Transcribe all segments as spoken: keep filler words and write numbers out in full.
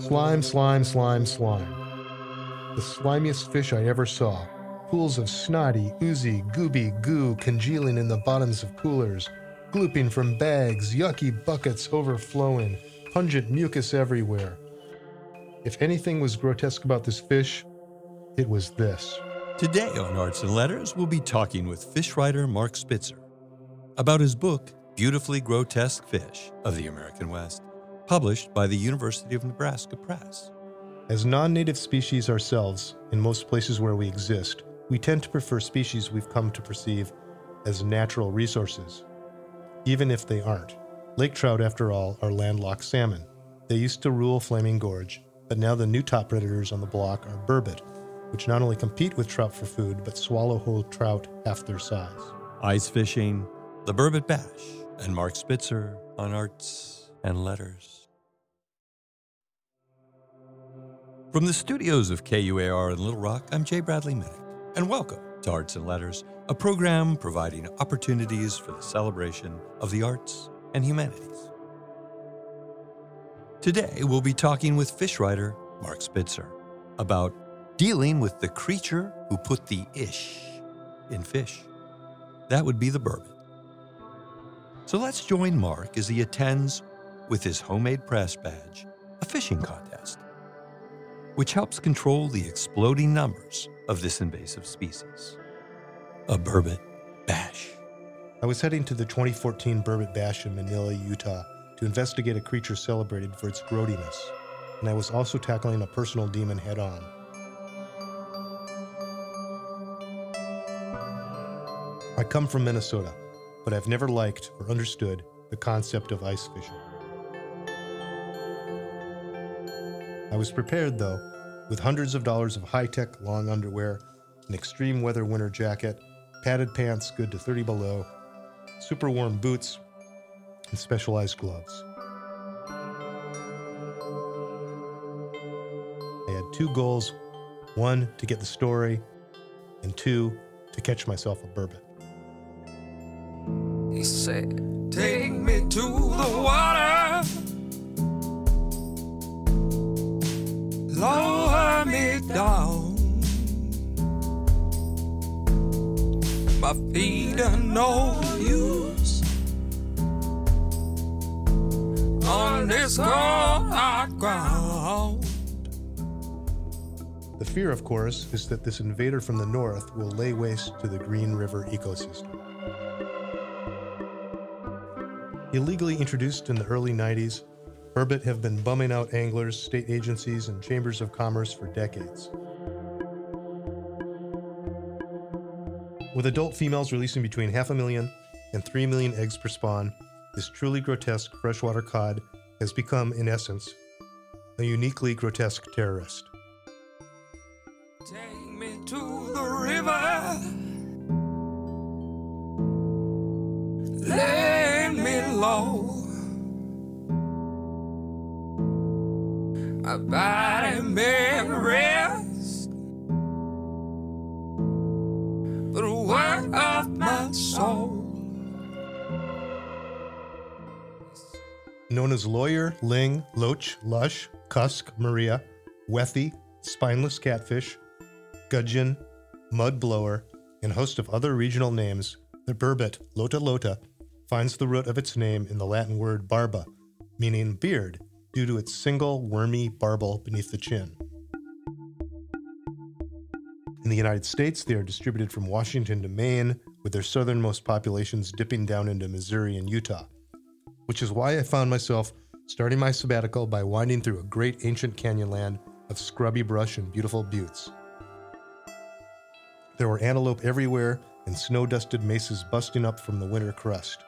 Slime, slime, slime, slime. The slimiest fish I ever saw. Pools of snotty, oozy, gooby goo congealing in the bottoms of coolers, glooping from bags, yucky buckets overflowing, pungent mucus everywhere. If anything was grotesque about this fish, it was this. Today on Arts and Letters, we'll be talking with fish writer Mark Spitzer about his book, Beautifully Grotesque Fish of the American West, published by the University of Nebraska Press. As non-native species ourselves, in most places where we exist, we tend to prefer species we've come to perceive as natural resources, even if they aren't. Lake trout, after all, are landlocked salmon. They used to rule Flaming Gorge, but now the new top predators on the block are burbot, which not only compete with trout for food, but swallow whole trout half their size. Ice fishing, the burbot bash, and Mark Spitzer on Arts and Letters. From the studios of K U A R in Little Rock, I'm Jay Bradley Minnick, and welcome to Arts and Letters, a program providing opportunities for the celebration of the arts and humanities. Today, we'll be talking with fish writer Mark Spitzer about dealing with the creature who put the ish in fish. That would be the burbot. So let's join Mark as he attends, with his homemade press badge, a fishing contest, which helps control the exploding numbers of this invasive species, a burbot bash. I was heading to the twenty fourteen burbot bash in Manila, Utah, to investigate a creature celebrated for its grottiness, and I was also tackling a personal demon head-on. I come from Minnesota, but I've never liked or understood the concept of ice fishing. I was prepared, though, with hundreds of dollars of high-tech long underwear, an extreme weather winter jacket, padded pants good to thirty below, super warm boots, and specialized gloves. I had two goals, one to get the story, and two to catch myself a burbot. He said, "Take me to the water, lower me down, my feet are no use, on this cold ground." The fear, of course, is that this invader from the north will lay waste to the Green River ecosystem. Illegally introduced in the early nineties, burbot have been bumming out anglers, state agencies, and chambers of commerce for decades. With adult females releasing between half a million and three million eggs per spawn, this truly grotesque freshwater cod has become, in essence, a uniquely grotesque terrorist. Take me to the river. Let my body may rest, but a word of my soul. Known as Lawyer, Ling, Loach, Lush, Cusk, Maria, Wethy, Spineless Catfish, Gudgeon, Mud Blower, and a host of other regional names, the burbot, Lota lota, finds the root of its name in the Latin word barba, meaning beard, due to its single wormy barbel beneath the chin. In the United States, they are distributed from Washington to Maine, with their southernmost populations dipping down into Missouri and Utah, which is why I found myself starting my sabbatical by winding through a great ancient canyonland of scrubby brush and beautiful buttes. There were antelope everywhere and snow-dusted mesas busting up from the winter crust.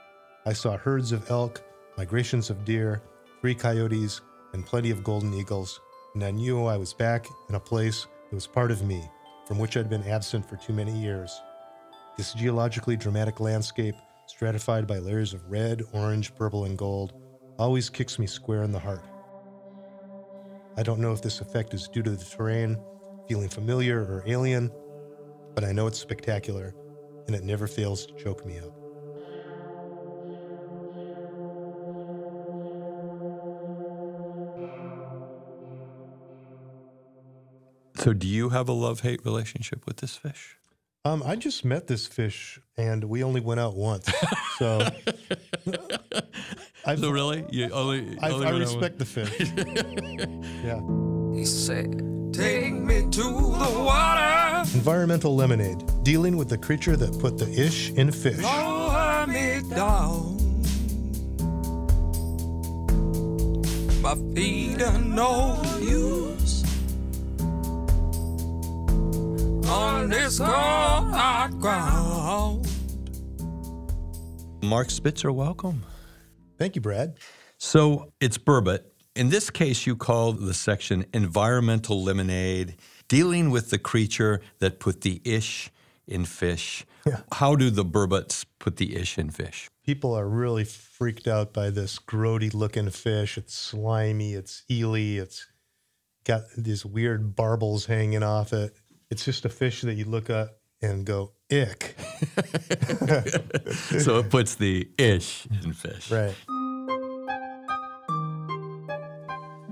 I saw herds of elk, migrations of deer, three coyotes, and plenty of golden eagles, and I knew I was back in a place that was part of me, from which I'd been absent for too many years. This geologically dramatic landscape, stratified by layers of red, orange, purple, and gold, always kicks me square in the heart. I don't know if this effect is due to the terrain, feeling familiar or alien, but I know it's spectacular, and it never fails to choke me up. So do you have a love-hate relationship with this fish? Um, I just met this fish, and we only went out once. So, I've, so really? You only, I've, only I respect the fish. Yeah. He said, take me to the water. Environmental lemonade, dealing with the creature that put the ish in fish. Lower me down. My feet are no use. On this cold, hard ground. Mark Spitzer, welcome. Thank you, Brad. So it's burbot. In this case, you called the section Environmental Lemonade, dealing with the creature that put the ish in fish. Yeah. How do the burbots put the ish in fish? People are really freaked out by this grody-looking fish. It's slimy, it's eely, it's got these weird barbels hanging off it. It's just a fish that you look at and go, ick. So it puts the ish in fish. Right.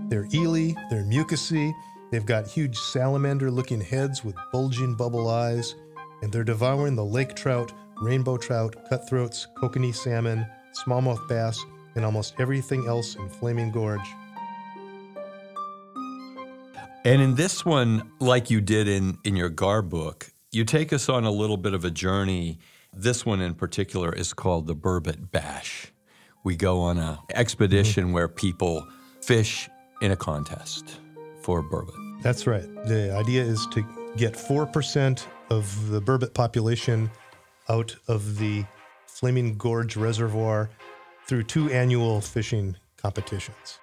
They're eely, they're mucousy, they've got huge salamander-looking heads with bulging bubble eyes, and they're devouring the lake trout, rainbow trout, cutthroats, kokanee salmon, smallmouth bass, and almost everything else in Flaming Gorge. And in this one, like you did in, in your G A R book, you take us on a little bit of a journey. This one in particular is called the Burbot Bash. We go on an expedition mm-hmm. where people fish in a contest for burbot. That's right. The idea is to get four percent of the burbot population out of the Flaming Gorge Reservoir through two annual fishing competitions.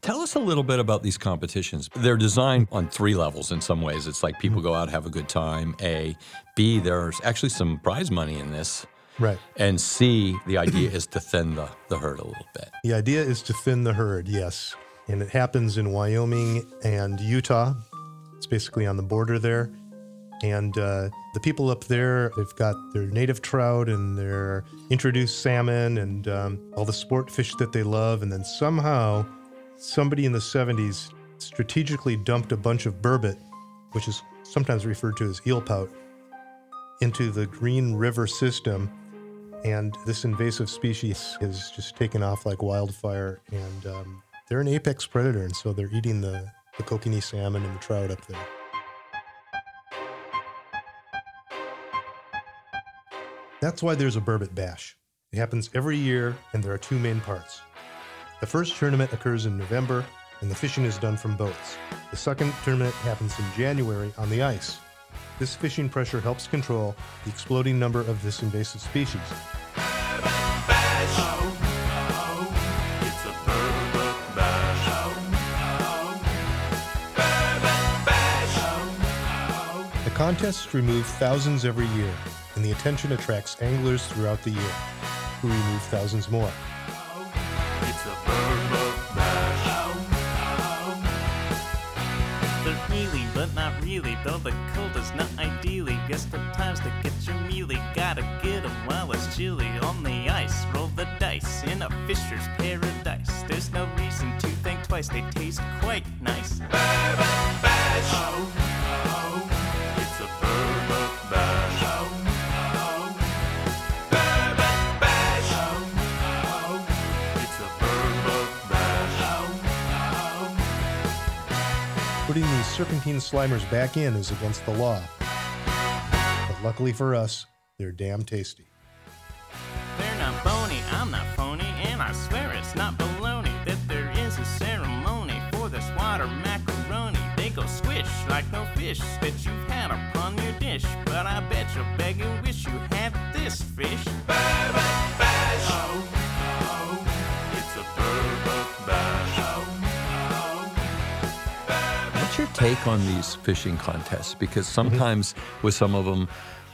Tell us a little bit about these competitions. They're designed on three levels in some ways. It's like people go out, have a good time, A. B, there's actually some prize money in this. Right. And C, the idea is to thin the, the herd a little bit. The idea is to thin the herd, yes. And it happens in Wyoming and Utah. It's basically on the border there. And uh, the people up there, they've got their native trout and their introduced salmon and um, all the sport fish that they love. And then somehow somebody in the seventies strategically dumped a bunch of burbot, which is sometimes referred to as eel pout, into the Green River system, and this invasive species is just taken off like wildfire, and um, they're an apex predator, and so they're eating the, the kokanee salmon and the trout up there. That's why there's a burbot bash. It happens every year, and there are two main parts. The first tournament occurs in November, and the fishing is done from boats. The second tournament happens in January on the ice. This fishing pressure helps control the exploding number of this invasive species. The contests remove thousands every year, and the attention attracts anglers throughout the year, who remove thousands more. Really, though the cold is not ideally, guess the times to get your mealy, gotta get 'em while it's chilly. On the ice, roll the dice in a fisher's paradise. There's no reason to think twice, they taste quite nice. Burbot bash! Oh, oh, it's a burbot bash. Oh, oh, burbot bash! Oh, oh, it's a burbot bash. Oh, oh. Putting these serpentine slimers back in is against the law, but luckily for us, they're damn tasty. They're not bony, I'm not phony, and I swear it's not baloney that there is a ceremony for this water macaroni. They go swish like no fish that you've had upon your dish, but I bet you'll beg and wish you had this fish. Burbot bash! Oh, oh, it's a burbot bash. What's your take on these fishing contests? Because sometimes mm-hmm. with some of them,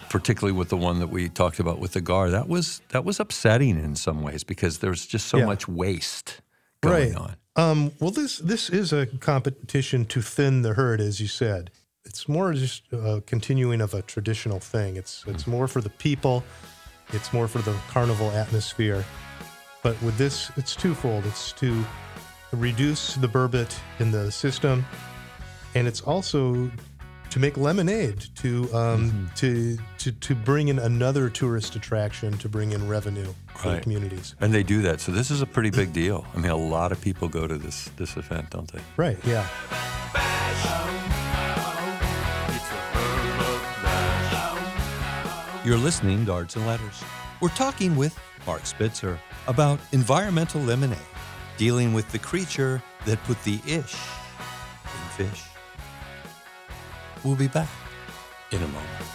particularly with the one that we talked about with the G A R, that was that was upsetting in some ways because there's just so yeah. much waste going right. on. Um, well, this this is a competition to thin the herd, as you said. It's more just a continuing of a traditional thing. It's it's mm-hmm. more for the people. It's more for the carnival atmosphere. But with this, it's twofold. It's to reduce the burbot in the system. And it's also to make lemonade, to um, mm-hmm. to to to bring in another tourist attraction, to bring in revenue for right. the communities. And they do that. So this is a pretty big deal. I mean, a lot of people go to this this event, don't they? Right. Yeah. You're listening to Arts and Letters. We're talking with Mark Spitzer about environmental lemonade, dealing with the creature that put the ish in fish. We'll be back in a moment.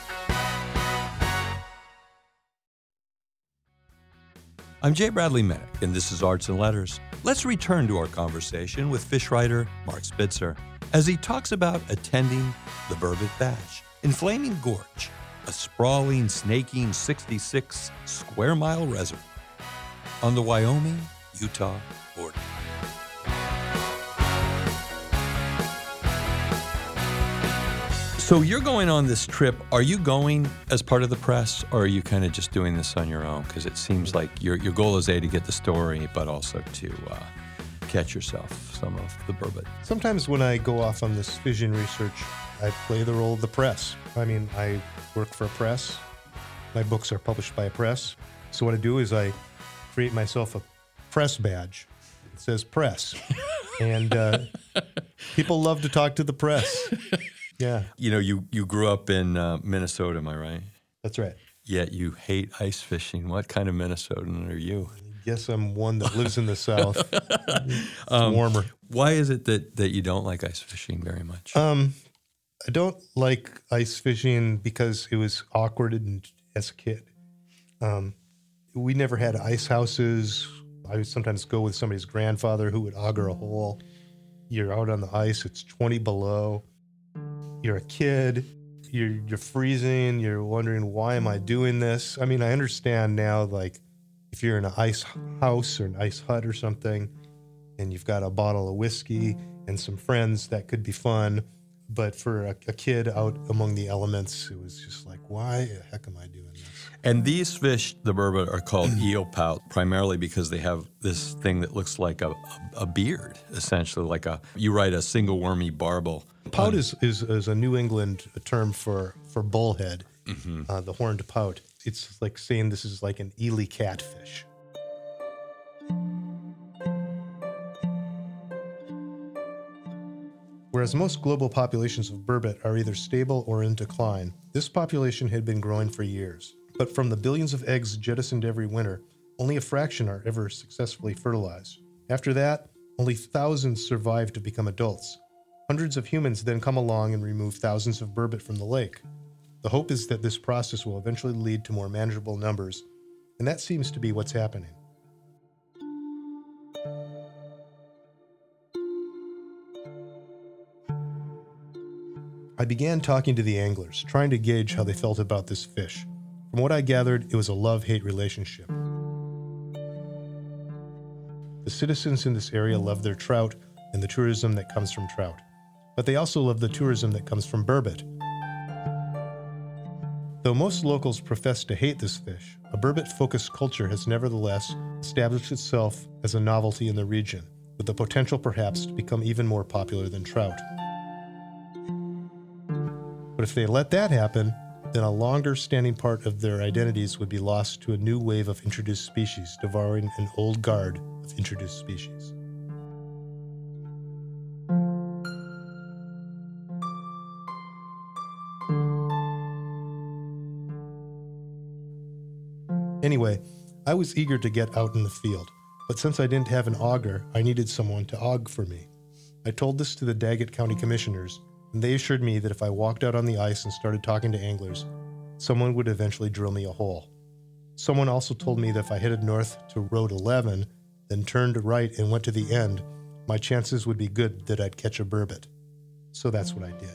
I'm Jay Bradley Minnick, and this is Arts and Letters. Let's return to our conversation with fish writer Mark Spitzer as he talks about attending the Burbot Bash in Flaming Gorge, a sprawling, snaking sixty-six square mile reservoir on the Wyoming-Utah border. So you're going on this trip. Are you going as part of the press, or are you kind of just doing this on your own? Because it seems like your your goal is, A, to get the story, but also to uh, catch yourself some of the burbot. Sometimes when I go off on this vision research, I play the role of the press. I mean, I work for a press. My books are published by a press. So what I do is I create myself a press badge. It says press. And uh, people love to talk to the press. Yeah. You know, you, you grew up in uh, Minnesota, am I right? That's right. Yet you hate ice fishing. What kind of Minnesotan are you? I guess I'm one that lives in the South. It's um, warmer. Why is it that, that you don't like ice fishing very much? Um, I don't like ice fishing because it was awkward and, as a kid. Um, we never had ice houses. I would sometimes go with somebody's grandfather who would auger a hole. You're out on the ice. It's twenty below. You're a kid, you're you're freezing, you're wondering, why am I doing this? I mean, I understand now, like, if you're in an ice house or an ice hut or something, and you've got a bottle of whiskey and some friends, that could be fun. But for a, a kid out among the elements, it was just like, why the heck am I doing this? And these fish, the burbot, are called eel pout, primarily because they have this thing that looks like a, a, a beard, essentially, like a, you write a single wormy barbel. Pout is, is, is a New England term for, for bullhead, mm-hmm. uh, the horned pout. It's like saying this is like an eely catfish. Whereas most global populations of burbot are either stable or in decline, this population had been growing for years. But from the billions of eggs jettisoned every winter, only a fraction are ever successfully fertilized. After that, only thousands survive to become adults. Hundreds of humans then come along and remove thousands of burbot from the lake. The hope is that this process will eventually lead to more manageable numbers, and that seems to be what's happening. I began talking to the anglers, trying to gauge how they felt about this fish. From what I gathered, it was a love-hate relationship. The citizens in this area love their trout and the tourism that comes from trout, but they also love the tourism that comes from burbot. Though most locals profess to hate this fish, a burbot-focused culture has nevertheless established itself as a novelty in the region, with the potential perhaps to become even more popular than trout. But if they let that happen, then a longer-standing part of their identities would be lost to a new wave of introduced species, devouring an old guard of introduced species. Anyway, I was eager to get out in the field, but since I didn't have an auger, I needed someone to aug for me. I told this to the Daggett County commissioners, and they assured me that if I walked out on the ice and started talking to anglers, someone would eventually drill me a hole. Someone also told me that if I headed north to Road eleven, then turned right and went to the end, my chances would be good that I'd catch a burbot. So that's what I did.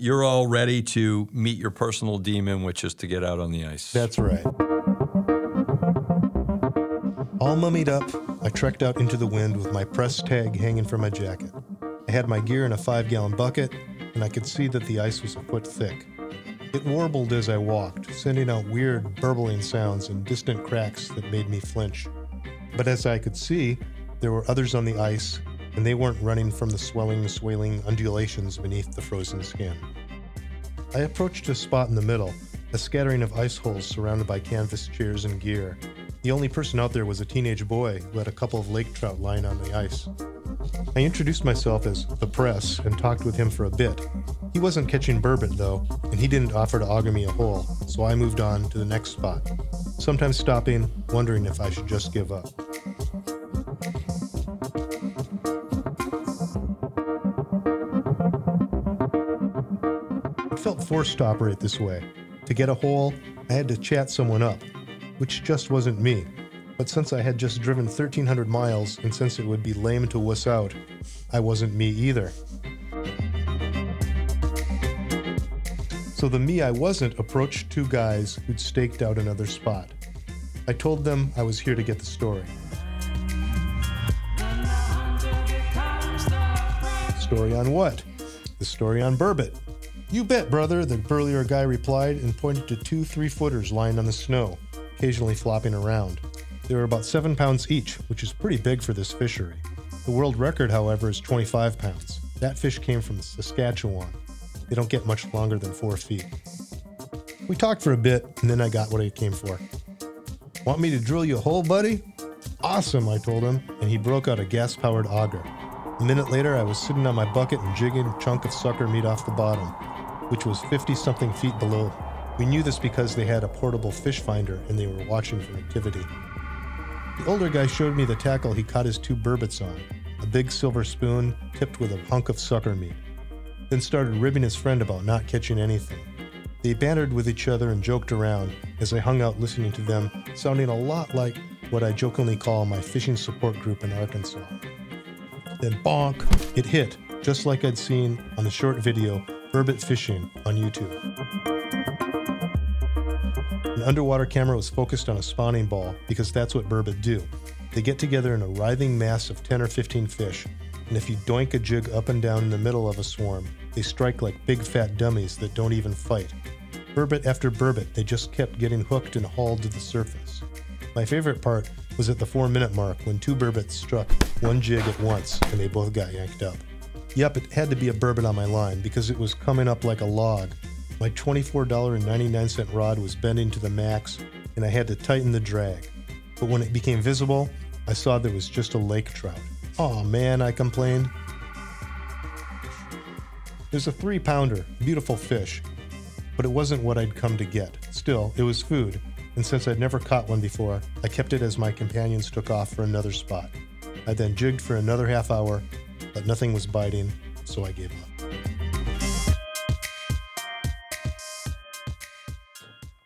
You're all ready to meet your personal demon, which is to get out on the ice. That's right. All mummied up, I trekked out into the wind with my press tag hanging from my jacket. I had my gear in a five-gallon bucket, and I could see that the ice was a foot thick. It warbled as I walked, sending out weird, burbling sounds and distant cracks that made me flinch. But as I could see, there were others on the ice, and they weren't running from the swelling, swaling undulations beneath the frozen skin. I approached a spot in the middle, a scattering of ice holes surrounded by canvas chairs and gear. The only person out there was a teenage boy who had a couple of lake trout lying on the ice. I introduced myself as the Press and talked with him for a bit. He wasn't catching burbot, though, and he didn't offer to auger me a hole, so I moved on to the next spot, sometimes stopping, wondering if I should just give up. It felt forced to operate this way. To get a hole, I had to chat someone up, which just wasn't me. But since I had just driven thirteen hundred miles, and since it would be lame to wuss out, I wasn't me either. So the me I wasn't approached two guys who'd staked out another spot. I told them I was here to get the story. Story on what? The story on burbot. You bet, brother, the burlier guy replied and pointed to two three-footers lying on the snow, occasionally flopping around. They were about seven pounds each, which is pretty big for this fishery. The world record, however, is twenty-five pounds. That fish came from Saskatchewan. They don't get much longer than four feet. We talked for a bit, and then I got what I came for. Want me to drill you a hole, buddy? Awesome, I told him, and he broke out a gas-powered auger. A minute later, I was sitting on my bucket and jigging a chunk of sucker meat off the bottom, which was fifty-something feet below. We knew this because they had a portable fish finder, and they were watching for activity. The older guy showed me the tackle he caught his two burbots on, a big silver spoon tipped with a hunk of sucker meat, then started ribbing his friend about not catching anything. They bantered with each other and joked around as I hung out listening to them, sounding a lot like what I jokingly call my fishing support group in Arkansas. Then bonk, it hit, just like I'd seen on the short video, Burbot Fishing on YouTube. An underwater camera was focused on a spawning ball because that's what burbot do. They get together in a writhing mass of ten or fifteen fish, and if you doink a jig up and down in the middle of a swarm, they strike like big fat dummies that don't even fight. Burbot after burbot, they just kept getting hooked and hauled to the surface. My favorite part was at the four minute mark when two burbots struck one jig at once and they both got yanked up. Yep, it had to be a burbot on my line because it was coming up like a log. My twenty-four dollars and ninety-nine cents rod was bending to the max, and I had to tighten the drag. But when it became visible, I saw there was just a lake trout. Aw, man, I complained. It was a three-pounder, beautiful fish, but it wasn't what I'd come to get. Still, it was food, and since I'd never caught one before, I kept it as my companions took off for another spot. I then jigged for another half hour, but nothing was biting, so I gave up.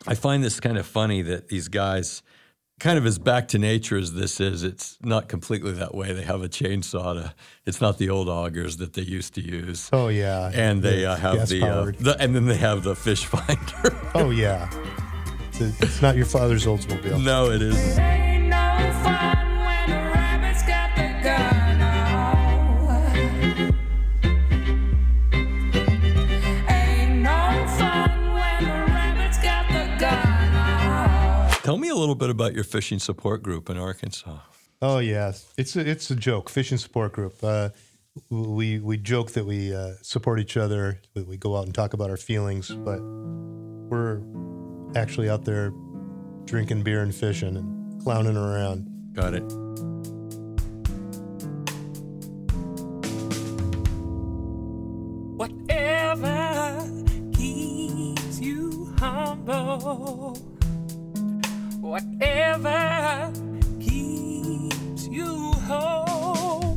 I find this kind of funny that these guys, kind of as back to nature as this is, it's not completely that way. They have a chainsaw. To, it's not the old augers that they used to use. Oh, yeah. And they uh, have the, uh, the, and then they have the fish finder. Oh, yeah. It's, a, it's not your father's Oldsmobile. No, it isn't. It ain't no fun when the rabbit's got the gun. Tell me a little bit about your fishing support group in Arkansas. Oh, yeah. It's a, it's a joke, fishing support group. Uh, we we joke that we uh, support each other, that we go out and talk about our feelings, but we're actually out there drinking beer and fishing and clowning around. Got it. Whatever keeps you humble, whatever keeps you whole,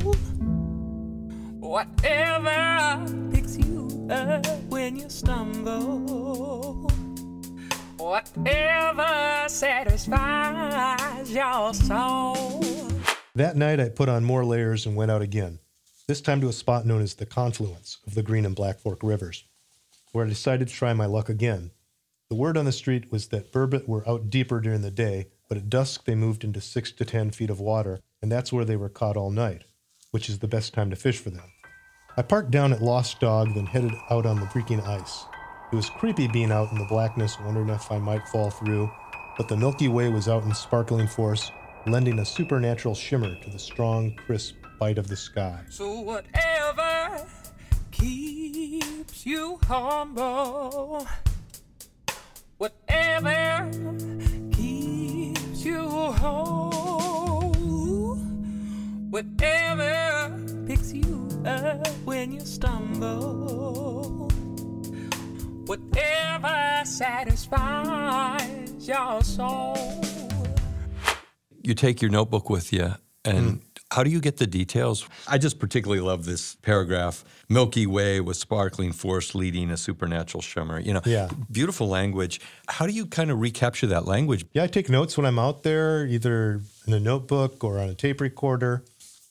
whatever picks you up when you stumble, whatever satisfies your soul. That night I put on more layers and went out again, this time to a spot known as the confluence of the Green and Black Fork Rivers, where I decided to try my luck again. The word on the street was that burbot were out deeper during the day, but at dusk they moved into six to ten feet of water, and that's where they were caught all night, which is the best time to fish for them. I parked down at Lost Dog, then headed out on the freaking ice. It was creepy being out in the blackness, wondering if I might fall through, but the Milky Way was out in sparkling force, lending a supernatural shimmer to the strong, crisp bite of the sky. So whatever keeps you humble, whatever keeps you whole, whatever picks you up when you stumble, whatever satisfies your soul. You take your notebook with you, and mm. how do you get the details? I just particularly love this paragraph. Milky Way with sparkling force leading a supernatural shimmer. You know, yeah. Beautiful language. How do you kind of recapture that language? Yeah, I take notes when I'm out there, either in a notebook or on a tape recorder.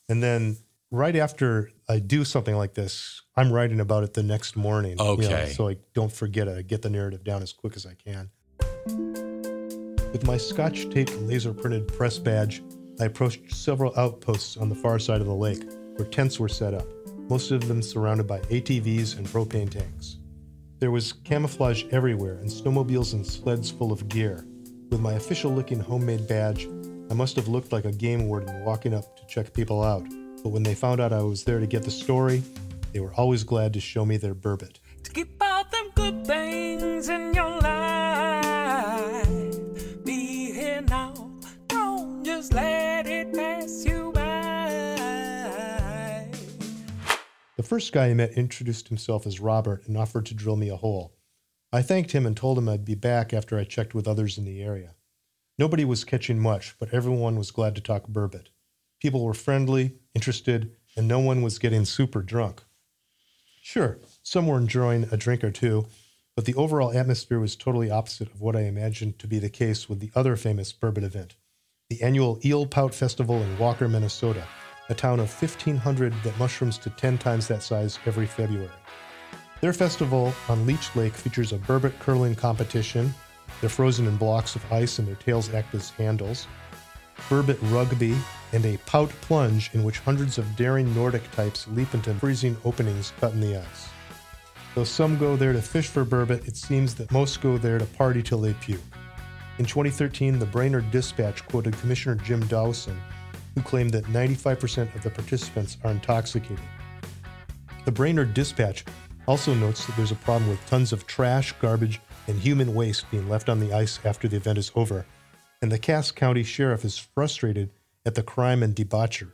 And then right after I do something like this, I'm writing about it the next morning. Okay. You know, so I don't forget it. I get the narrative down as quick as I can. With my scotch-taped laser-printed press badge, I approached several outposts on the far side of the lake, where tents were set up, most of them surrounded by A T Vs and propane tanks. There was camouflage everywhere and snowmobiles and sleds full of gear. With my official-looking homemade badge, I must have looked like a game warden walking up to check people out, but when they found out I was there to get the story, they were always glad to show me their burbot. To keep all them good things in your life. Just let it pass you by. The first guy I met introduced himself as Robert and offered to drill me a hole. I thanked him and told him I'd be back after I checked with others in the area. Nobody was catching much, but everyone was glad to talk burbot. People were friendly, interested, and no one was getting super drunk. Sure, some were enjoying a drink or two, but the overall atmosphere was totally opposite of what I imagined to be the case with the other famous burbot event. The annual Eel Pout Festival in Walker, Minnesota, a town of fifteen hundred that mushrooms to ten times that size every February. Their festival on Leech Lake features a burbot curling competition. They're frozen in blocks of ice and their tails act as handles. Burbot rugby and a pout plunge in which hundreds of daring Nordic types leap into freezing openings cut in the ice. Though some go there to fish for burbot, it seems that most go there to party till they puke. In twenty thirteen, the Brainerd Dispatch quoted Commissioner Jim Dawson, who claimed that ninety-five percent of the participants are intoxicated. The Brainerd Dispatch also notes that there's a problem with tons of trash, garbage, and human waste being left on the ice after the event is over, and the Cass County Sheriff is frustrated at the crime and debauchery.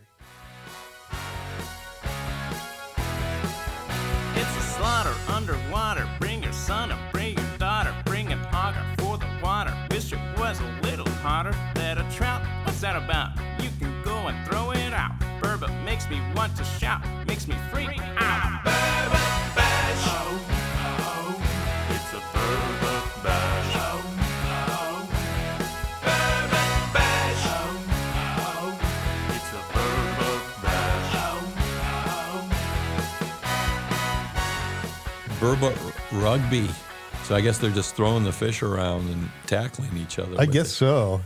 It's a slaughter underwater, bring your son up, bring your daughter, bring an auger for the water. Wish it was a little hotter than a trout. What's that about? You can go and throw it out. Burbot makes me want to shout, makes me freak out. Burbot bash. Oh, oh, it's a burbot bash. Oh, oh, burbot bash. Oh, oh, it's a burbot bash. Oh, oh, burbot rugby. So I guess they're just throwing the fish around and tackling each other. I guess it. so.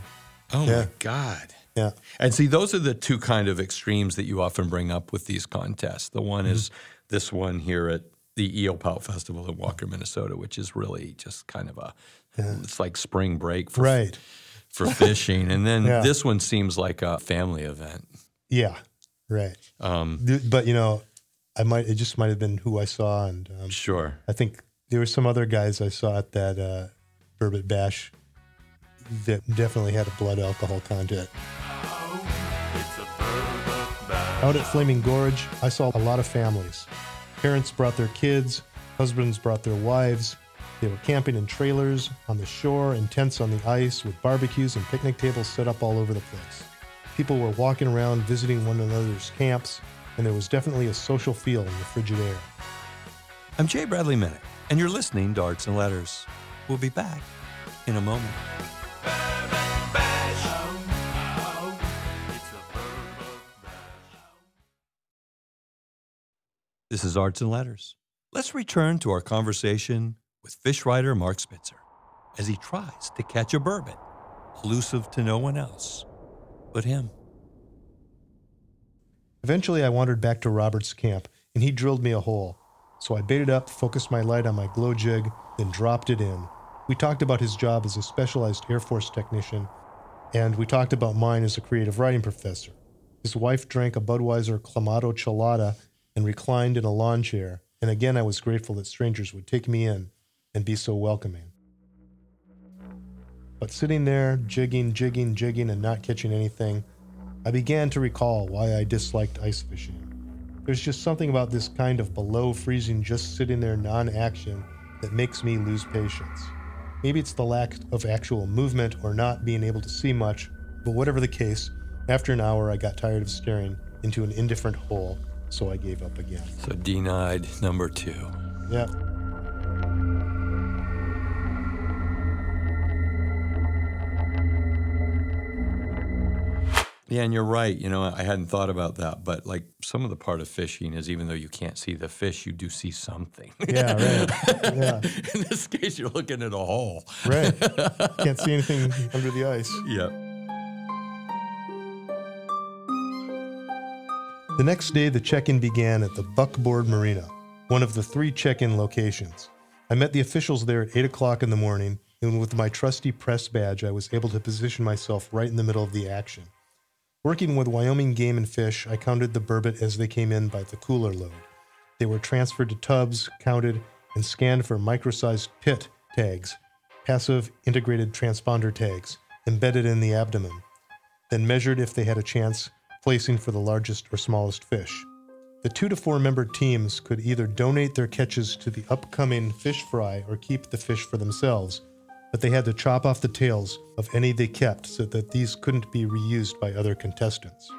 Oh, yeah. My God. Yeah. And see, those are the two kind of extremes that you often bring up with these contests. The one mm-hmm. is this one here at the Eel Pout Festival in Walker, Minnesota, which is really just kind of a, yeah. it's like spring break for, right. for fishing. And then yeah. this one seems like a family event. Yeah, right. Um, but, you know, I might it just might have been who I saw. and um, Sure. I think... There were some other guys I saw at that uh, burbot bash that definitely had a blood alcohol content. Oh, it's a burbot bash. Out at Flaming Gorge, I saw a lot of families. Parents brought their kids, husbands brought their wives. They were camping in trailers, on the shore, in tents on the ice, with barbecues and picnic tables set up all over the place. People were walking around, visiting one another's camps, and there was definitely a social feel in the frigid air. I'm Jay Bradley Minnick. And you're listening to Arts and Letters. We'll be back in a moment. This is Arts and Letters. Let's return to our conversation with fish writer Mark Spitzer as he tries to catch a burbot, elusive to no one else but him. Eventually, I wandered back to Robert's camp, and he drilled me a hole. So I baited up, focused my light on my glow jig, then dropped it in. We talked about his job as a specialized Air Force technician, and we talked about mine as a creative writing professor. His wife drank a Budweiser Clamato Chelada and reclined in a lawn chair. And again, I was grateful that strangers would take me in and be so welcoming. But sitting there, jigging, jigging, jigging, and not catching anything, I began to recall why I disliked ice fishing. There's just something about this kind of below freezing, just sitting there non-action that makes me lose patience. Maybe it's the lack of actual movement or not being able to see much, but whatever the case, after an hour I got tired of staring into an indifferent hole, so I gave up again. So denied number two. Yep. Yeah, and you're right. You know, I hadn't thought about that, but like some of the part of fishing is even though you can't see the fish, you do see something. Yeah, right. Yeah. In this case, you're looking at a hole. Right. Can't see anything under the ice. Yeah. The next day, the check-in began at the Buckboard Marina, one of the three check-in locations. I met the officials there at eight o'clock in the morning, and with my trusty press badge, I was able to position myself right in the middle of the action. Working with Wyoming Game and Fish, I counted the burbot as they came in by the cooler load. They were transferred to tubs, counted, and scanned for micro-sized pit tags, passive integrated transponder tags, embedded in the abdomen, then measured if they had a chance, placing for the largest or smallest fish. The two to four member teams could either donate their catches to the upcoming fish fry or keep the fish for themselves, but they had to chop off the tails of any they kept so that these couldn't be reused by other contestants.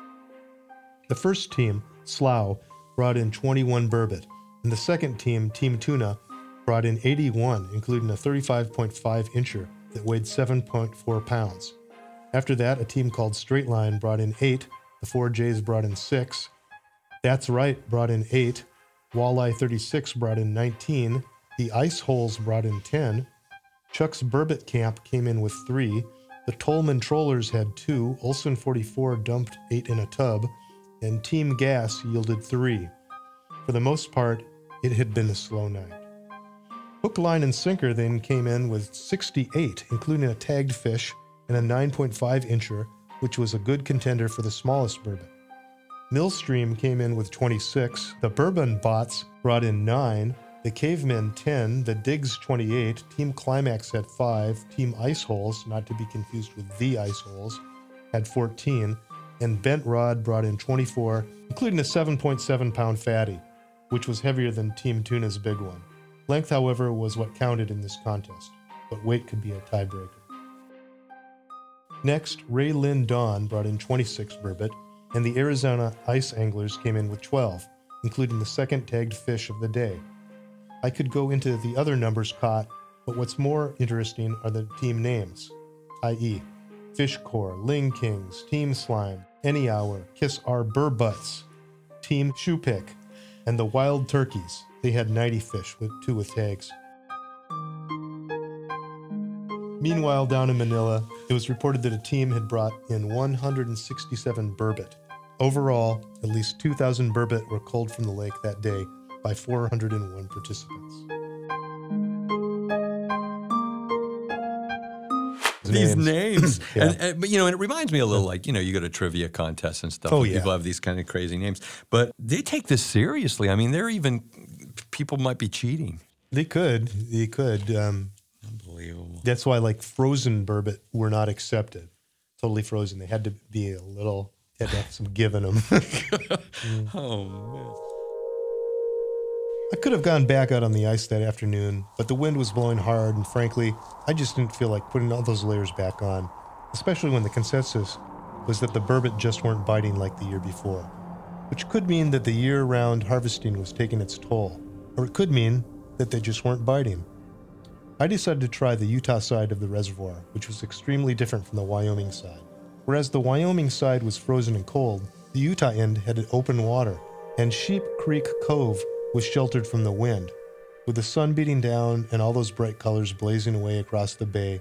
The first team, Slough, brought in twenty-one burbot, and the second team, Team Tuna, brought in eighty-one, including a thirty-five point five incher that weighed seven point four pounds. After that, a team called Straight Line brought in eight, the Four Jays brought in six, That's Right brought in eight, Walleye thirty-six brought in nineteen, the Ice Holes brought in ten, Chuck's Burbot Camp came in with three, the Tollman Trollers had two, Olson forty-four dumped eight in a tub, and Team Gas yielded three. For the most part, it had been a slow night. Hook, Line, and Sinker then came in with sixty-eight, including a tagged fish and a nine point five incher, which was a good contender for the smallest burbot. Millstream came in with twenty-six, the Bourbon Bots brought in nine, the Cavemen ten, the Diggs twenty-eight, Team Climax had five, Team Ice Holes, not to be confused with the Ice Holes, had fourteen, and Bent Rod brought in twenty-four, including a seven point seven pound fatty, which was heavier than Team Tuna's big one. Length, however, was what counted in this contest, but weight could be a tiebreaker. Next, Ray Lynn Dawn brought in twenty-six burbot, and the Arizona Ice Anglers came in with twelve, including the second tagged fish of the day. I could go into the other numbers caught, but what's more interesting are the team names, that is. Fish Corps, Ling Kings, Team Slime, Any Hour, Kiss Our Burbutts, Team Shoe Pick, and the Wild Turkeys. They had ninety fish, with two with tags. Meanwhile, down in Manila, it was reported that a team had brought in one hundred sixty-seven burbot. Overall, at least two thousand burbot were culled from the lake that day, by four hundred one participants. These names. names. Yeah. and, and, but, you know, and it reminds me a little like, you know, you go to trivia contests and stuff. Oh, and yeah. People have these kind of crazy names. But they take this seriously. I mean, they're even, people might be cheating. They could. They could. Um, Unbelievable. That's why, like, frozen burbot were not accepted. Totally frozen. They had to be a little, had to have some give in them. mm. Oh, man. I could have gone back out on the ice that afternoon, but the wind was blowing hard, and frankly, I just didn't feel like putting all those layers back on, especially when the consensus was that the burbot just weren't biting like the year before, which could mean that the year-round harvesting was taking its toll, or it could mean that they just weren't biting. I decided to try the Utah side of the reservoir, which was extremely different from the Wyoming side. Whereas the Wyoming side was frozen and cold, the Utah end had open water, and Sheep Creek Cove was sheltered from the wind. With the sun beating down and all those bright colors blazing away across the bay,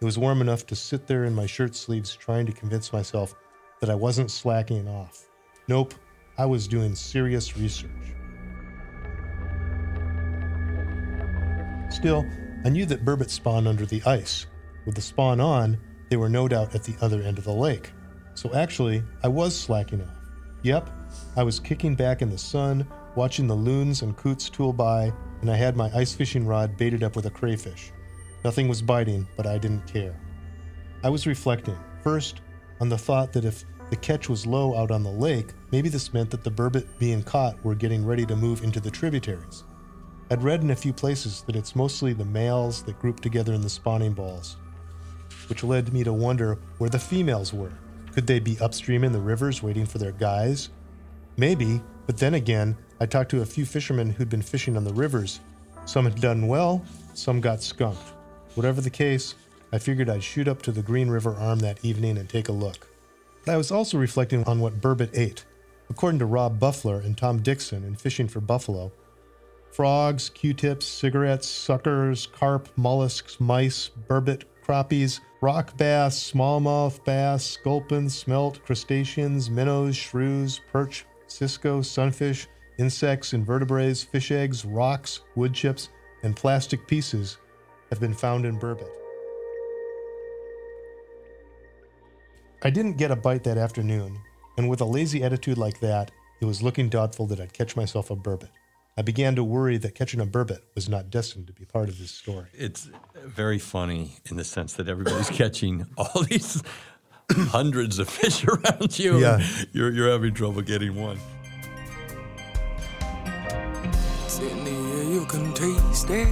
it was warm enough to sit there in my shirt sleeves trying to convince myself that I wasn't slacking off. Nope, I was doing serious research. Still, I knew that burbot spawn under the ice. With the spawn on, they were no doubt at the other end of the lake. So actually, I was slacking off. Yep, I was kicking back in the sun, watching the loons and coots tool by, and I had my ice fishing rod baited up with a crayfish. Nothing was biting, but I didn't care. I was reflecting, first, on the thought that if the catch was low out on the lake, maybe this meant that the burbot being caught were getting ready to move into the tributaries. I'd read in a few places that it's mostly the males that group together in the spawning balls, which led me to wonder where the females were. Could they be upstream in the rivers waiting for their guys? Maybe, but then again, I talked to a few fishermen who'd been fishing on the rivers. Some had done well, some got skunked. Whatever the case, I figured I'd shoot up to the Green River arm that evening and take a look. But I was also reflecting on what burbot ate. According to Rob Buffler and Tom Dixon in Fishing for Buffalo, frogs, Q-tips, cigarettes, suckers, carp, mollusks, mice, burbot, crappies, rock bass, smallmouth bass, sculpin, smelt, crustaceans, minnows, shrews, perch, cisco, sunfish, insects, invertebrates, fish eggs, rocks, wood chips, and plastic pieces have been found in burbot. I didn't get a bite that afternoon, and with a lazy attitude like that, it was looking doubtful that I'd catch myself a burbot. I began to worry that catching a burbot was not destined to be part of this story. It's very funny in the sense that everybody's catching all these hundreds of fish around you. Yeah. You're, you're having trouble getting one. Sydney, you can taste it.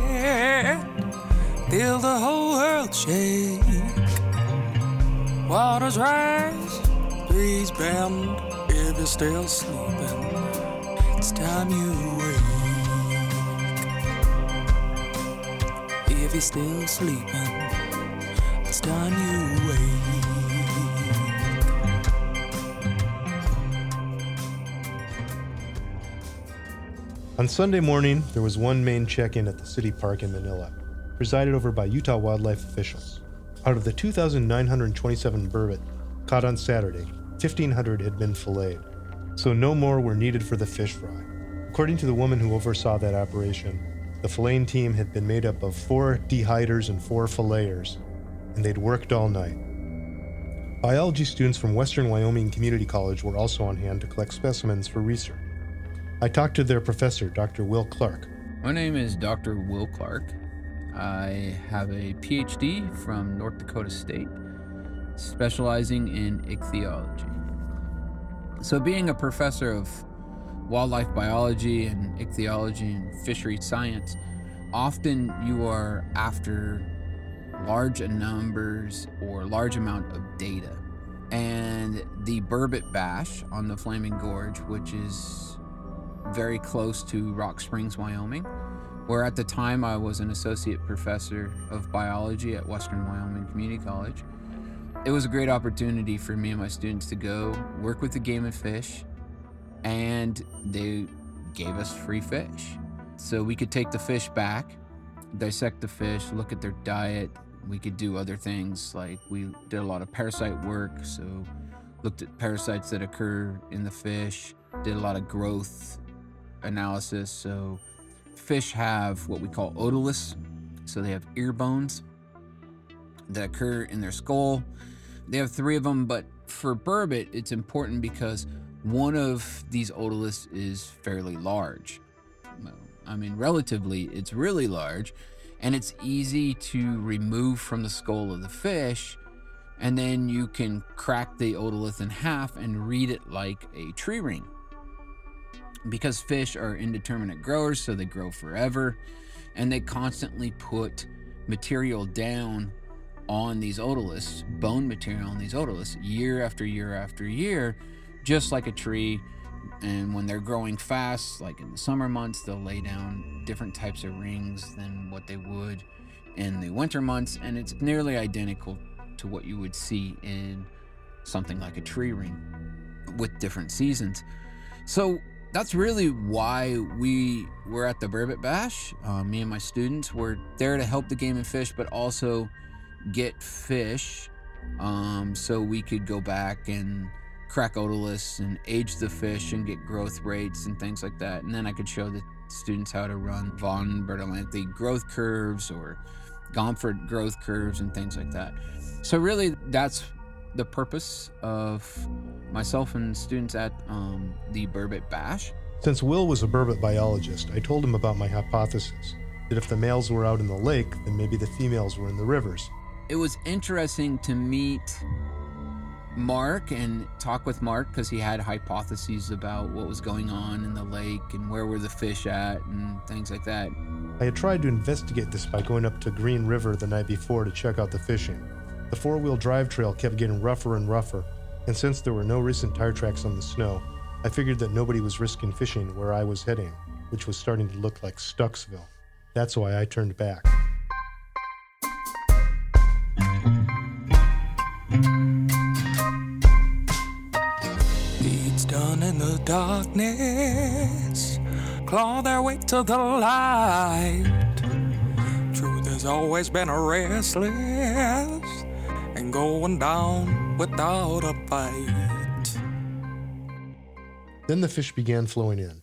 Feel the whole world shake. Waters rise, breeze bend. If you're still sleeping, it's time you wake. If you're still sleeping, it's time you wake. On Sunday morning, there was one main check-in at the city park in Manila, presided over by Utah wildlife officials. Out of the two thousand nine hundred twenty-seven burbot caught on Saturday, fifteen hundred had been filleted, so no more were needed for the fish fry. According to the woman who oversaw that operation, the filleting team had been made up of four dehiders and four filleters, and they'd worked all night. Biology students from Western Wyoming Community College were also on hand to collect specimens for research. I talked to their professor, Doctor Will Clark. My name is Doctor Will Clark. I have a P H D from North Dakota State, specializing in ichthyology. So being a professor of wildlife biology and ichthyology and fishery science, often you are after large numbers or large amount of data. And the burbot bash on the Flaming Gorge, which is very close to Rock Springs, Wyoming, where at the time I was an associate professor of biology at Western Wyoming Community College. It was a great opportunity for me and my students to go work with the game and fish, and they gave us free fish. So we could take the fish back, dissect the fish, look at their diet. We could do other things, like we did a lot of parasite work, so looked at parasites that occur in the fish, did a lot of growth analysis. So fish have what we call otoliths, so they have ear bones that occur in their skull. They have three of them, but for burbot, it's important because one of these otoliths is fairly large. I mean, relatively, it's really large, and it's easy to remove from the skull of the fish, and then you can crack the otolith in half and read it like a tree ring. Because fish are indeterminate growers, so they grow forever, and they constantly put material down on these otoliths, bone material on these otoliths, year after year after year, just like a tree. And when they're growing fast, like in the summer months, they'll lay down different types of rings than what they would in the winter months, and it's nearly identical to what you would see in something like a tree ring with different seasons. So that's really why we were at the burbot bash. Uh, me and my students were there to help the game and fish, but also get fish um, so we could go back and crack otoliths and age the fish and get growth rates and things like that. And then I could show the students how to run Von Bertalanffy growth curves or Gompertz growth curves and things like that. So really that's the purpose of myself and students at um, the burbot bash. Since Will was a burbot biologist, I told him about my hypothesis, that if the males were out in the lake, then maybe the females were in the rivers. It was interesting to meet Mark and talk with Mark because he had hypotheses about what was going on in the lake and where were the fish at and things like that. I had tried to investigate this by going up to Green River the night before to check out the fishing. The four-wheel drive trail kept getting rougher and rougher, and since there were no recent tire tracks on the snow, I figured that nobody was risking fishing where I was heading, which was starting to look like Stucksville. That's why I turned back. Deeds done in the darkness claw their way to the light. Truth has always been a restless and going down without a bite. Then the fish began flowing in.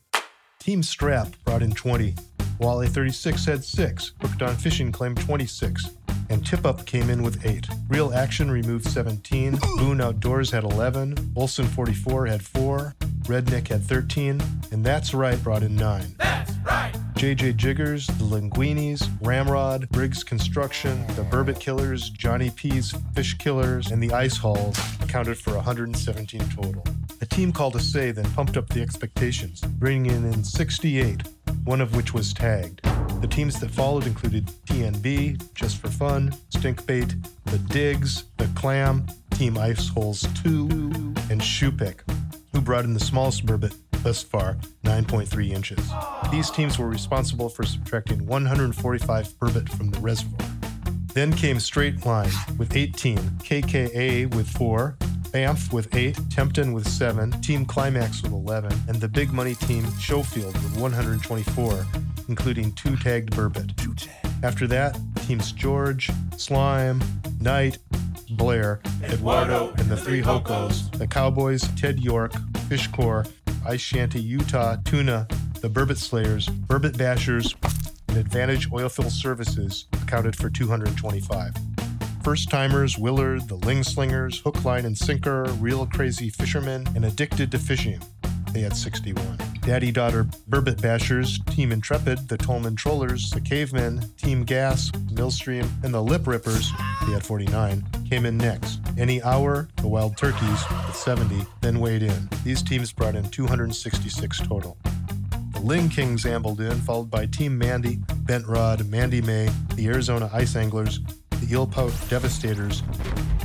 Team Strap brought in twenty. Walleye thirty-six had six. Hooked on Fishing claimed twenty-six. And Tip Up came in with eight. Real Action removed seventeen. Boone Outdoors had eleven. Olson forty-four had four. Redneck had thirteen. And That's Right brought in nine. That's right! J J Jiggers, the Linguinis, Ramrod, Briggs Construction, the Burbot Killers, Johnny P's Fish Killers, and the Ice Halls accounted for one hundred seventeen total. The team called a say, then pumped up the expectations, bringing in sixty-eight, one of which was tagged. The teams that followed included T N B, Just for Fun, Stinkbait, The Digs, The Clam, Team Ice Holes two, and Shoepick, who brought in the smallest burbot thus far, nine point three inches. These teams were responsible for subtracting one hundred forty-five burbot from the reservoir. Then came Straight Line with eighteen, K K A with four, Banff with eight, Tempton with seven, Team Climax with eleven, and the big money team Schofield with one hundred twenty-four, including two tagged burbot. Two tag. After that, teams George, Slime, Knight, Blair, Eduardo, and the three Hokos, the Cowboys, Ted York, Fish Corps, Ice Shanty, Utah, Tuna, the Burbot Slayers, Burbot Bashers, and Advantage Oilfield Services accounted for two hundred twenty-five. First Timers, Willard, the Ling Slingers, Hook, Line, and Sinker, Real Crazy Fishermen, and Addicted to Fishing. They had sixty-one. Daddy Daughter Burbot Bashers, Team Intrepid, the Tolman Trollers, the Cavemen, Team Gas, Millstream, and the Lip Rippers, they had forty-nine, came in next. Any Hour, the Wild Turkeys, with seventy, then weighed in. These teams brought in two hundred sixty-six total. The Ling Kings ambled in, followed by Team Mandy, Bent Rod, Mandy May, the Arizona Ice Anglers, the Eel Pout Devastators,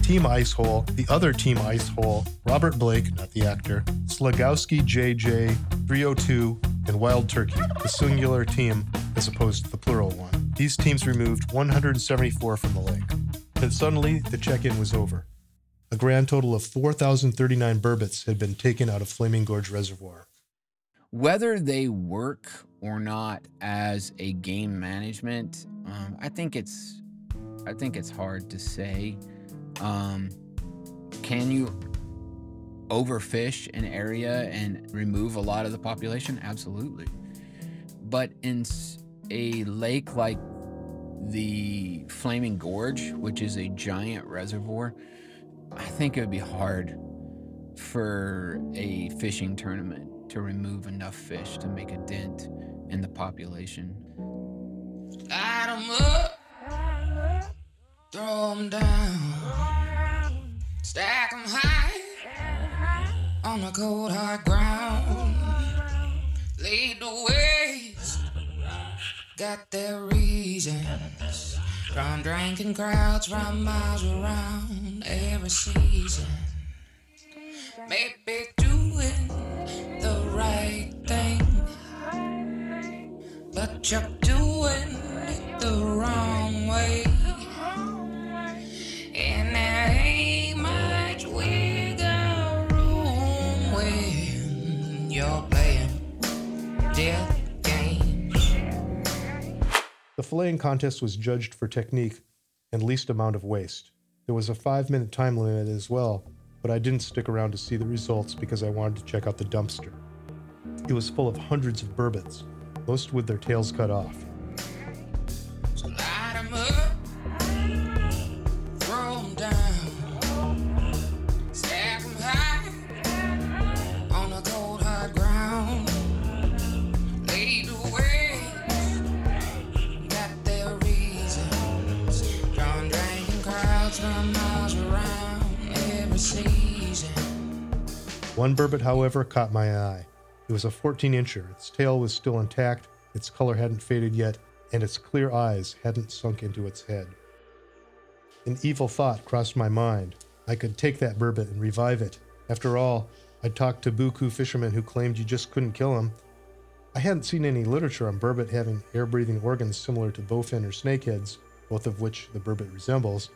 Team Ice Hole, the other Team Ice Hole, Robert Blake, not the actor, Slagowski J J, three oh two, and Wild Turkey, the singular team as opposed to the plural one. These teams removed one hundred seventy-four from the lake. Then suddenly, the check-in was over. A grand total of four thousand thirty-nine burbots had been taken out of Flaming Gorge Reservoir. Whether they work or not as a game management, um, I think it's I think it's hard to say. Um, can you overfish an area and remove a lot of the population? Absolutely. But in a lake like the Flaming Gorge, which is a giant reservoir, I think it would be hard for a fishing tournament to remove enough fish to make a dent in the population. Light 'em up. Throw 'em down, stack 'em high, on the cold hard ground, lead the ways, got their reasons, from drinking crowds from miles around every season, maybe doing the right thing, but you're doing it the wrong way. And there ain't much wiggle room when you're playing death games. The filleting contest was judged for technique and least amount of waste. There was a five-minute time limit as well, but I didn't stick around to see the results because I wanted to check out the dumpster. It was full of hundreds of burbots, most with their tails cut off. Light 'em up. One burbot, however, caught my eye. It was a fourteen-incher. Its tail was still intact, its color hadn't faded yet, and its clear eyes hadn't sunk into its head. An evil thought crossed my mind. I could take that burbot and revive it. After all, I'd talked to buku fishermen who claimed you just couldn't kill them. I hadn't seen any literature on burbot having air-breathing organs similar to bowfin or snakeheads, both of which the burbot resembles,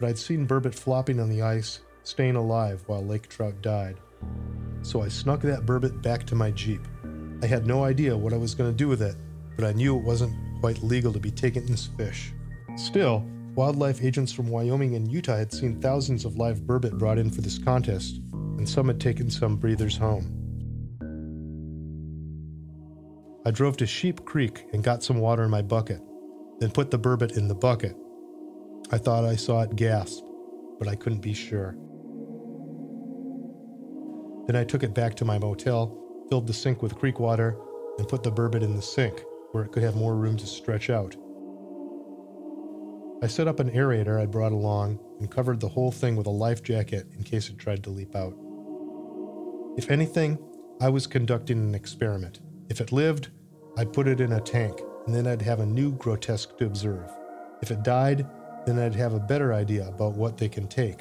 but I'd seen burbot flopping on the ice, staying alive while lake trout died. So I snuck that burbot back to my Jeep. I had no idea what I was going to do with it, but I knew it wasn't quite legal to be taken as fish. Still, wildlife agents from Wyoming and Utah had seen thousands of live burbot brought in for this contest, and some had taken some breathers home. I drove to Sheep Creek and got some water in my bucket, then put the burbot in the bucket. I thought I saw it gasp, but I couldn't be sure. Then I took it back to my motel, filled the sink with creek water, and put the burbot in the sink, where it could have more room to stretch out. I set up an aerator I brought along and covered the whole thing with a life jacket in case it tried to leap out. If anything, I was conducting an experiment. If it lived, I'd put it in a tank, and then I'd have a new grotesque to observe. If it died, then I'd have a better idea about what they can take.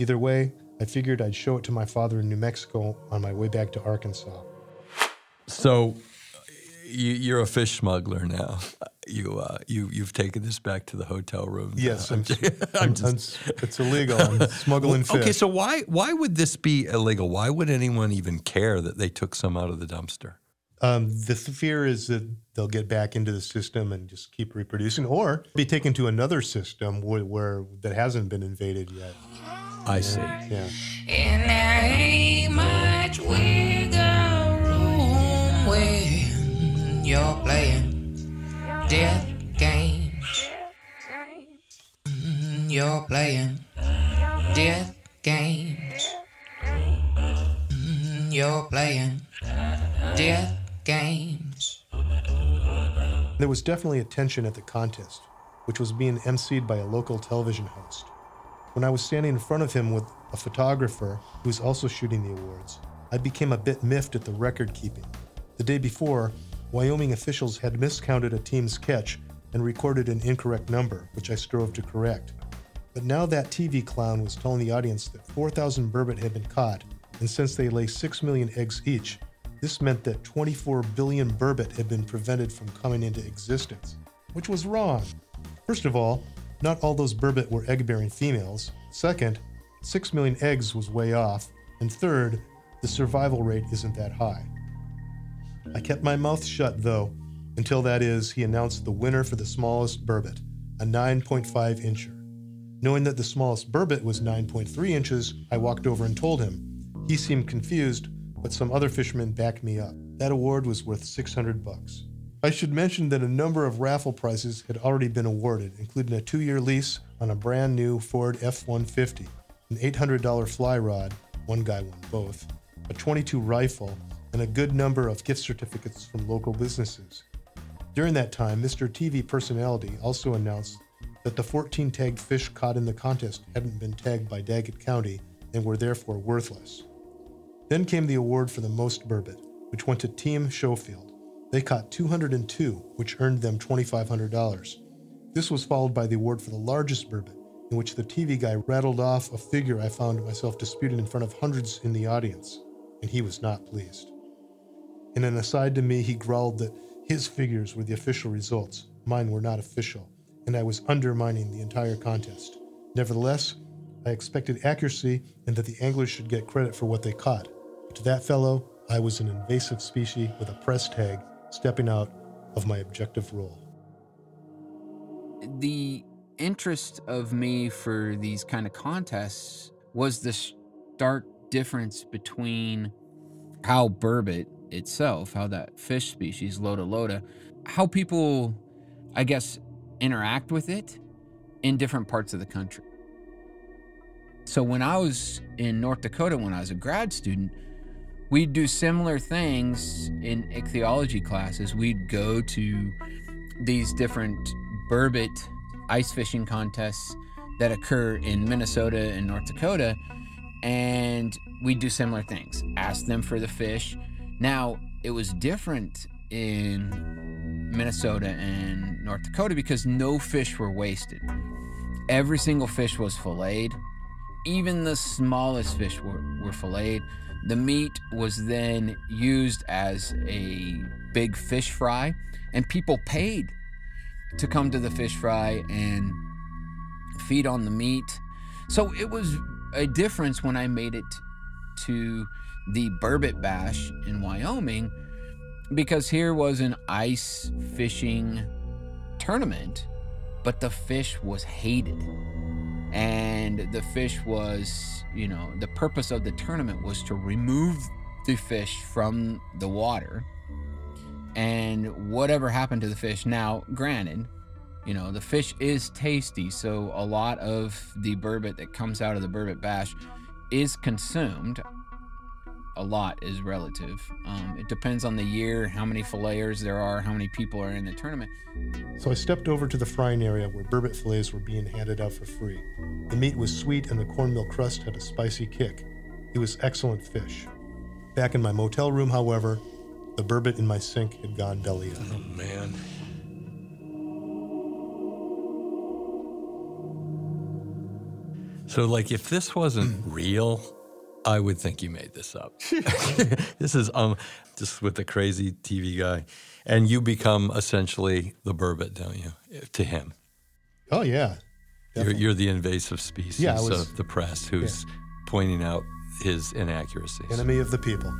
Either way, I figured I'd show it to my father in New Mexico on my way back to Arkansas. So, you're a fish smuggler now. You, uh, you, you've taken this back to the hotel room. Yes, I'm, I'm, just, I'm just. It's illegal. I'm smuggling fish. Okay, so why why would this be illegal? Why would anyone even care that they took some out of the dumpster? Um, the fear is that they'll get back into the system and just keep reproducing, or be taken to another system where, where that hasn't been invaded yet. I see. Yeah. And there ain't much wiggle room when you're playing death games. You're playing death games. You're playing death games. There was definitely a tension at the contest, which was being emceed by a local television host. When I was standing in front of him with a photographer who was also shooting the awards, I became a bit miffed at the record keeping. The day before, Wyoming officials had miscounted a team's catch and recorded an incorrect number, which I strove to correct. But now that T V clown was telling the audience that four thousand burbot had been caught, and since they lay six million eggs each, this meant that twenty-four billion burbot had been prevented from coming into existence, which was wrong. First of all, not all those burbot were egg-bearing females. Second, six million eggs was way off. And third, the survival rate isn't that high. I kept my mouth shut, though, until that is, he announced the winner for the smallest burbot, a nine point five incher. Knowing that the smallest burbot was nine point three inches, I walked over and told him. He seemed confused, but some other fishermen backed me up. That award was worth six hundred bucks. I should mention that a number of raffle prizes had already been awarded, including a two-year lease on a brand new Ford F one fifty, an eight hundred dollars fly rod, one guy won both, a twenty-two rifle, and a good number of gift certificates from local businesses. During that time, Mister T V personality also announced that the fourteen tagged fish caught in the contest hadn't been tagged by Daggett County and were therefore worthless. Then came the award for the most burbot, which went to Team Schofield. They caught two hundred two, which earned them twenty-five hundred dollars. This was followed by the award for the largest burbot, in which the T V guy rattled off a figure I found myself disputing in front of hundreds in the audience, and he was not pleased. In an aside to me, he growled that his figures were the official results, mine were not official, and I was undermining the entire contest. Nevertheless, I expected accuracy and that the anglers should get credit for what they caught. But to that fellow, I was an invasive species with a press tag, stepping out of my objective role. The interest of me for these kind of contests was the stark difference between how burbot itself, how that fish species, Lota lota, how people, I guess, interact with it in different parts of the country. So when I was in North Dakota, when I was a grad student, we'd do similar things in ichthyology classes. We'd go to these different burbot ice fishing contests that occur in Minnesota and North Dakota, and we'd do similar things, ask them for the fish. Now, it was different in Minnesota and North Dakota because no fish were wasted. Every single fish was filleted. Even the smallest fish were, were filleted. The meat was then used as a big fish fry, and people paid to come to the fish fry and feed on the meat. So it was a difference when I made it to the Burbot Bash in Wyoming, because here was an ice fishing tournament, but the fish was hated. And the fish was, you know, the purpose of the tournament was to remove the fish from the water, and whatever happened to the fish. Now, granted, you know, the fish is tasty, so a lot of the burbot that comes out of the Burbot Bash is consumed. A lot is relative. Um, it depends on the year, how many filleters there are, how many people are in the tournament. So I stepped over to the frying area where burbot fillets were being handed out for free. The meat was sweet and the cornmeal crust had a spicy kick. It was excellent fish. Back in my motel room, however, the burbot in my sink had gone belly up. Oh, man. So, like, if this wasn't real, I would think you made this up. This is um, just with the crazy T V guy. And you become essentially the burbot, don't you, to him? Oh, yeah. You're, you're the invasive species yeah, was, of the press who's yeah. pointing out his inaccuracies. Enemy of the people.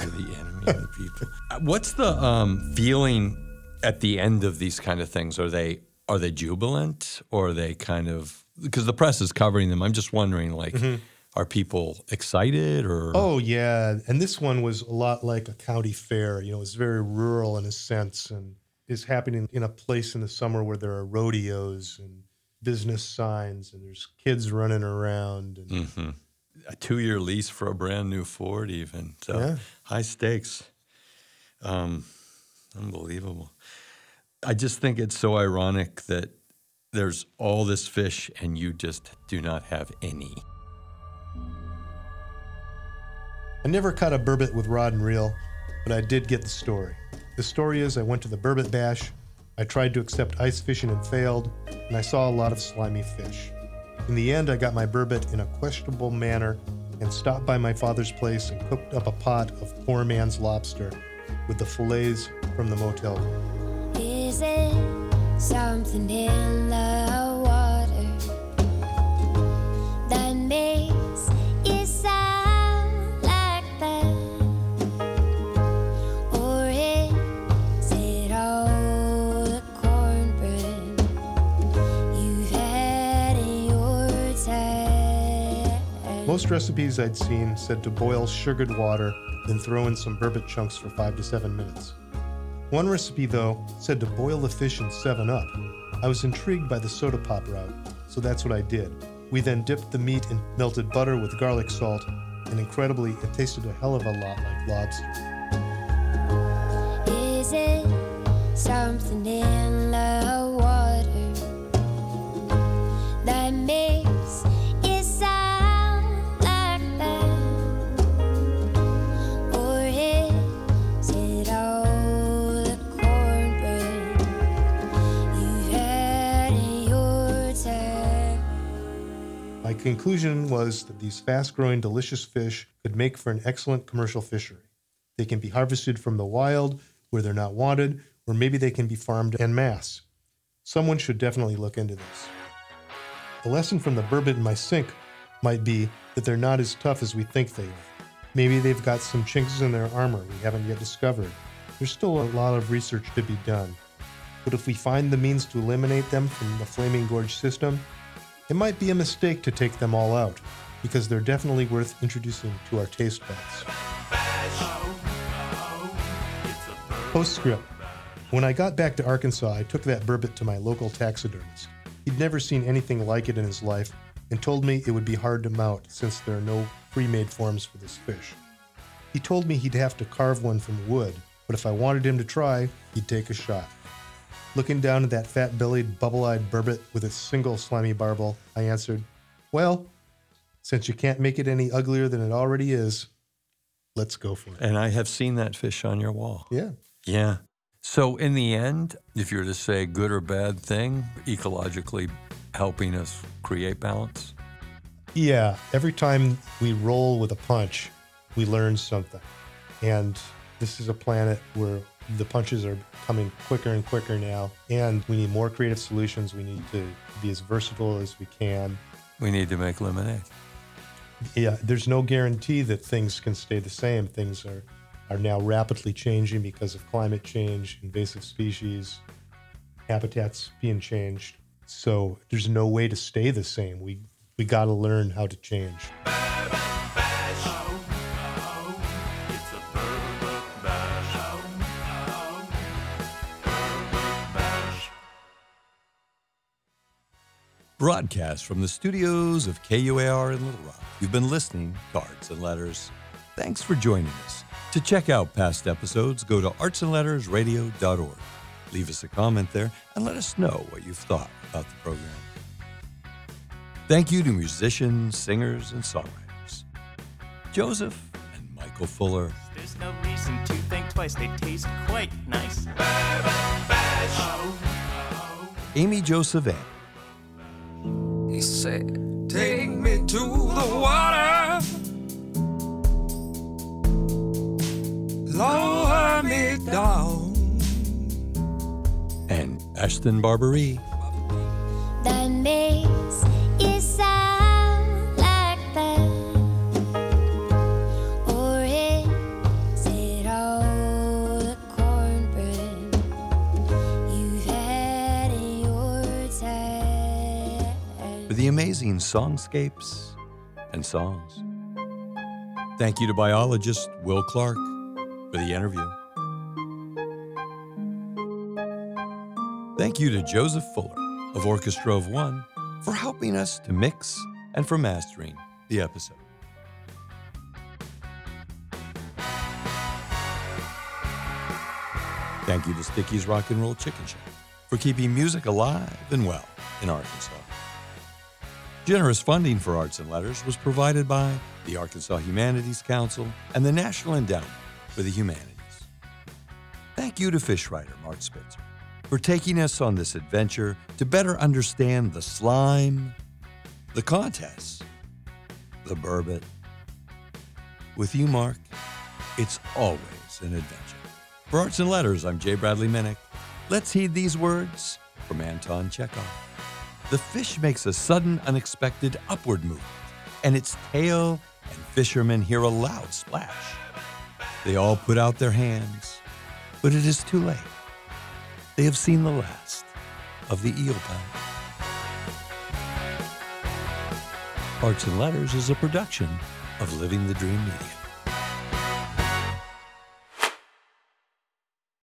You're the enemy of the people. What's the um, feeling at the end of these kind of things? Are they are they jubilant, or are they kind of, because the press is covering them? I'm just wondering, like, mm-hmm. Are people excited or? Oh, yeah. And this one was a lot like a county fair. You know, it's very rural in a sense, and is happening in a place in the summer where there are rodeos and business signs and there's kids running around. And mm-hmm. a two-year lease for a brand new Ford even. So yeah. High stakes. Um, unbelievable. I just think it's so ironic that there's all this fish and you just do not have any. I never caught a burbot with rod and reel, but I did get the story. The story is I went to the Burbot Bash, I tried to accept ice fishing and failed, and I saw a lot of slimy fish. In the end, I got my burbot in a questionable manner and stopped by my father's place and cooked up a pot of poor man's lobster with the fillets from the motel room. Is it something in the water that makes it sound? Most recipes I'd seen said to boil sugared water, then throw in some burbot chunks for five to seven minutes. One recipe, though, said to boil the fish in seven up. I was intrigued by the soda pop route, so that's what I did. We then dipped the meat in melted butter with garlic salt, and incredibly, it tasted a hell of a lot like lobster. Is it something in the water that makes it sound? My conclusion was that these fast-growing, delicious fish could make for an excellent commercial fishery. They can be harvested from the wild, where they're not wanted, or maybe they can be farmed en masse. Someone should definitely look into this. The lesson from the burbot in my sink might be that they're not as tough as we think they are. Maybe they've got some chinks in their armor we haven't yet discovered. There's still a lot of research to be done. But if we find the means to eliminate them from the Flaming Gorge system, it might be a mistake to take them all out, because they're definitely worth introducing to our taste buds. Postscript. When I got back to Arkansas, I took that burbot to my local taxidermist. He'd never seen anything like it in his life and told me it would be hard to mount since there are no pre-made forms for this fish. He told me he'd have to carve one from wood, but if I wanted him to try, he'd take a shot. Looking down at that fat-bellied, bubble-eyed burbot with its single slimy barbel, I answered, well, Since you can't make it any uglier than it already is, let's go for it. And I have seen that fish on your wall. Yeah. Yeah. So in the end, if you were to say good or bad thing, ecologically helping us create balance? Yeah. Every time we roll with a punch, we learn something. And this is a planet where the punches are coming quicker and quicker now. And we need more creative solutions. We need to be as versatile as we can. We need to make lemonade. Yeah, there's no guarantee that things can stay the same. Things are, are now rapidly changing because of climate change, invasive species, habitats being changed. So there's no way to stay the same. We we got to learn how to change. Broadcast from the studios of K U A R in Little Rock. You've been listening to Arts and Letters. Thanks for joining us. To check out past episodes, go to arts and letters radio dot org. Leave us a comment there and let us know what you've thought about the program. Thank you to musicians, singers, and songwriters Joseph and Michael Fuller. There's no reason to think twice. They taste quite nice. Amy Josephanne. He said, take me to the water, lower me down. And Ashton Barbary. Thy maze is sound like that, or is it all the cornbread you've had in your time? For the amazing songscapes and songs. Thank you to biologist Will Clark for the interview. Thank you to Joseph Fuller of Orchestra of One for helping us to mix and for mastering the episode. Thank you to Sticky's Rock and Roll Chicken Show for keeping music alive and well in Arkansas. Generous funding for Arts and Letters was provided by the Arkansas Humanities Council and the National Endowment for the Humanities. Thank you to fish writer Mark Spitzer for taking us on this adventure to better understand the slime, the contests, the burbot. With you, Mark, it's always an adventure. For Arts and Letters, I'm Jay Bradley Minnick. Let's heed these words from Anton Chekhov. The fish makes a sudden, unexpected upward movement, and its tail and fishermen hear a loud splash. They all put out their hands, but it is too late. They have seen the last of the eel pout. Arts and Letters is a production of Living the Dream Media.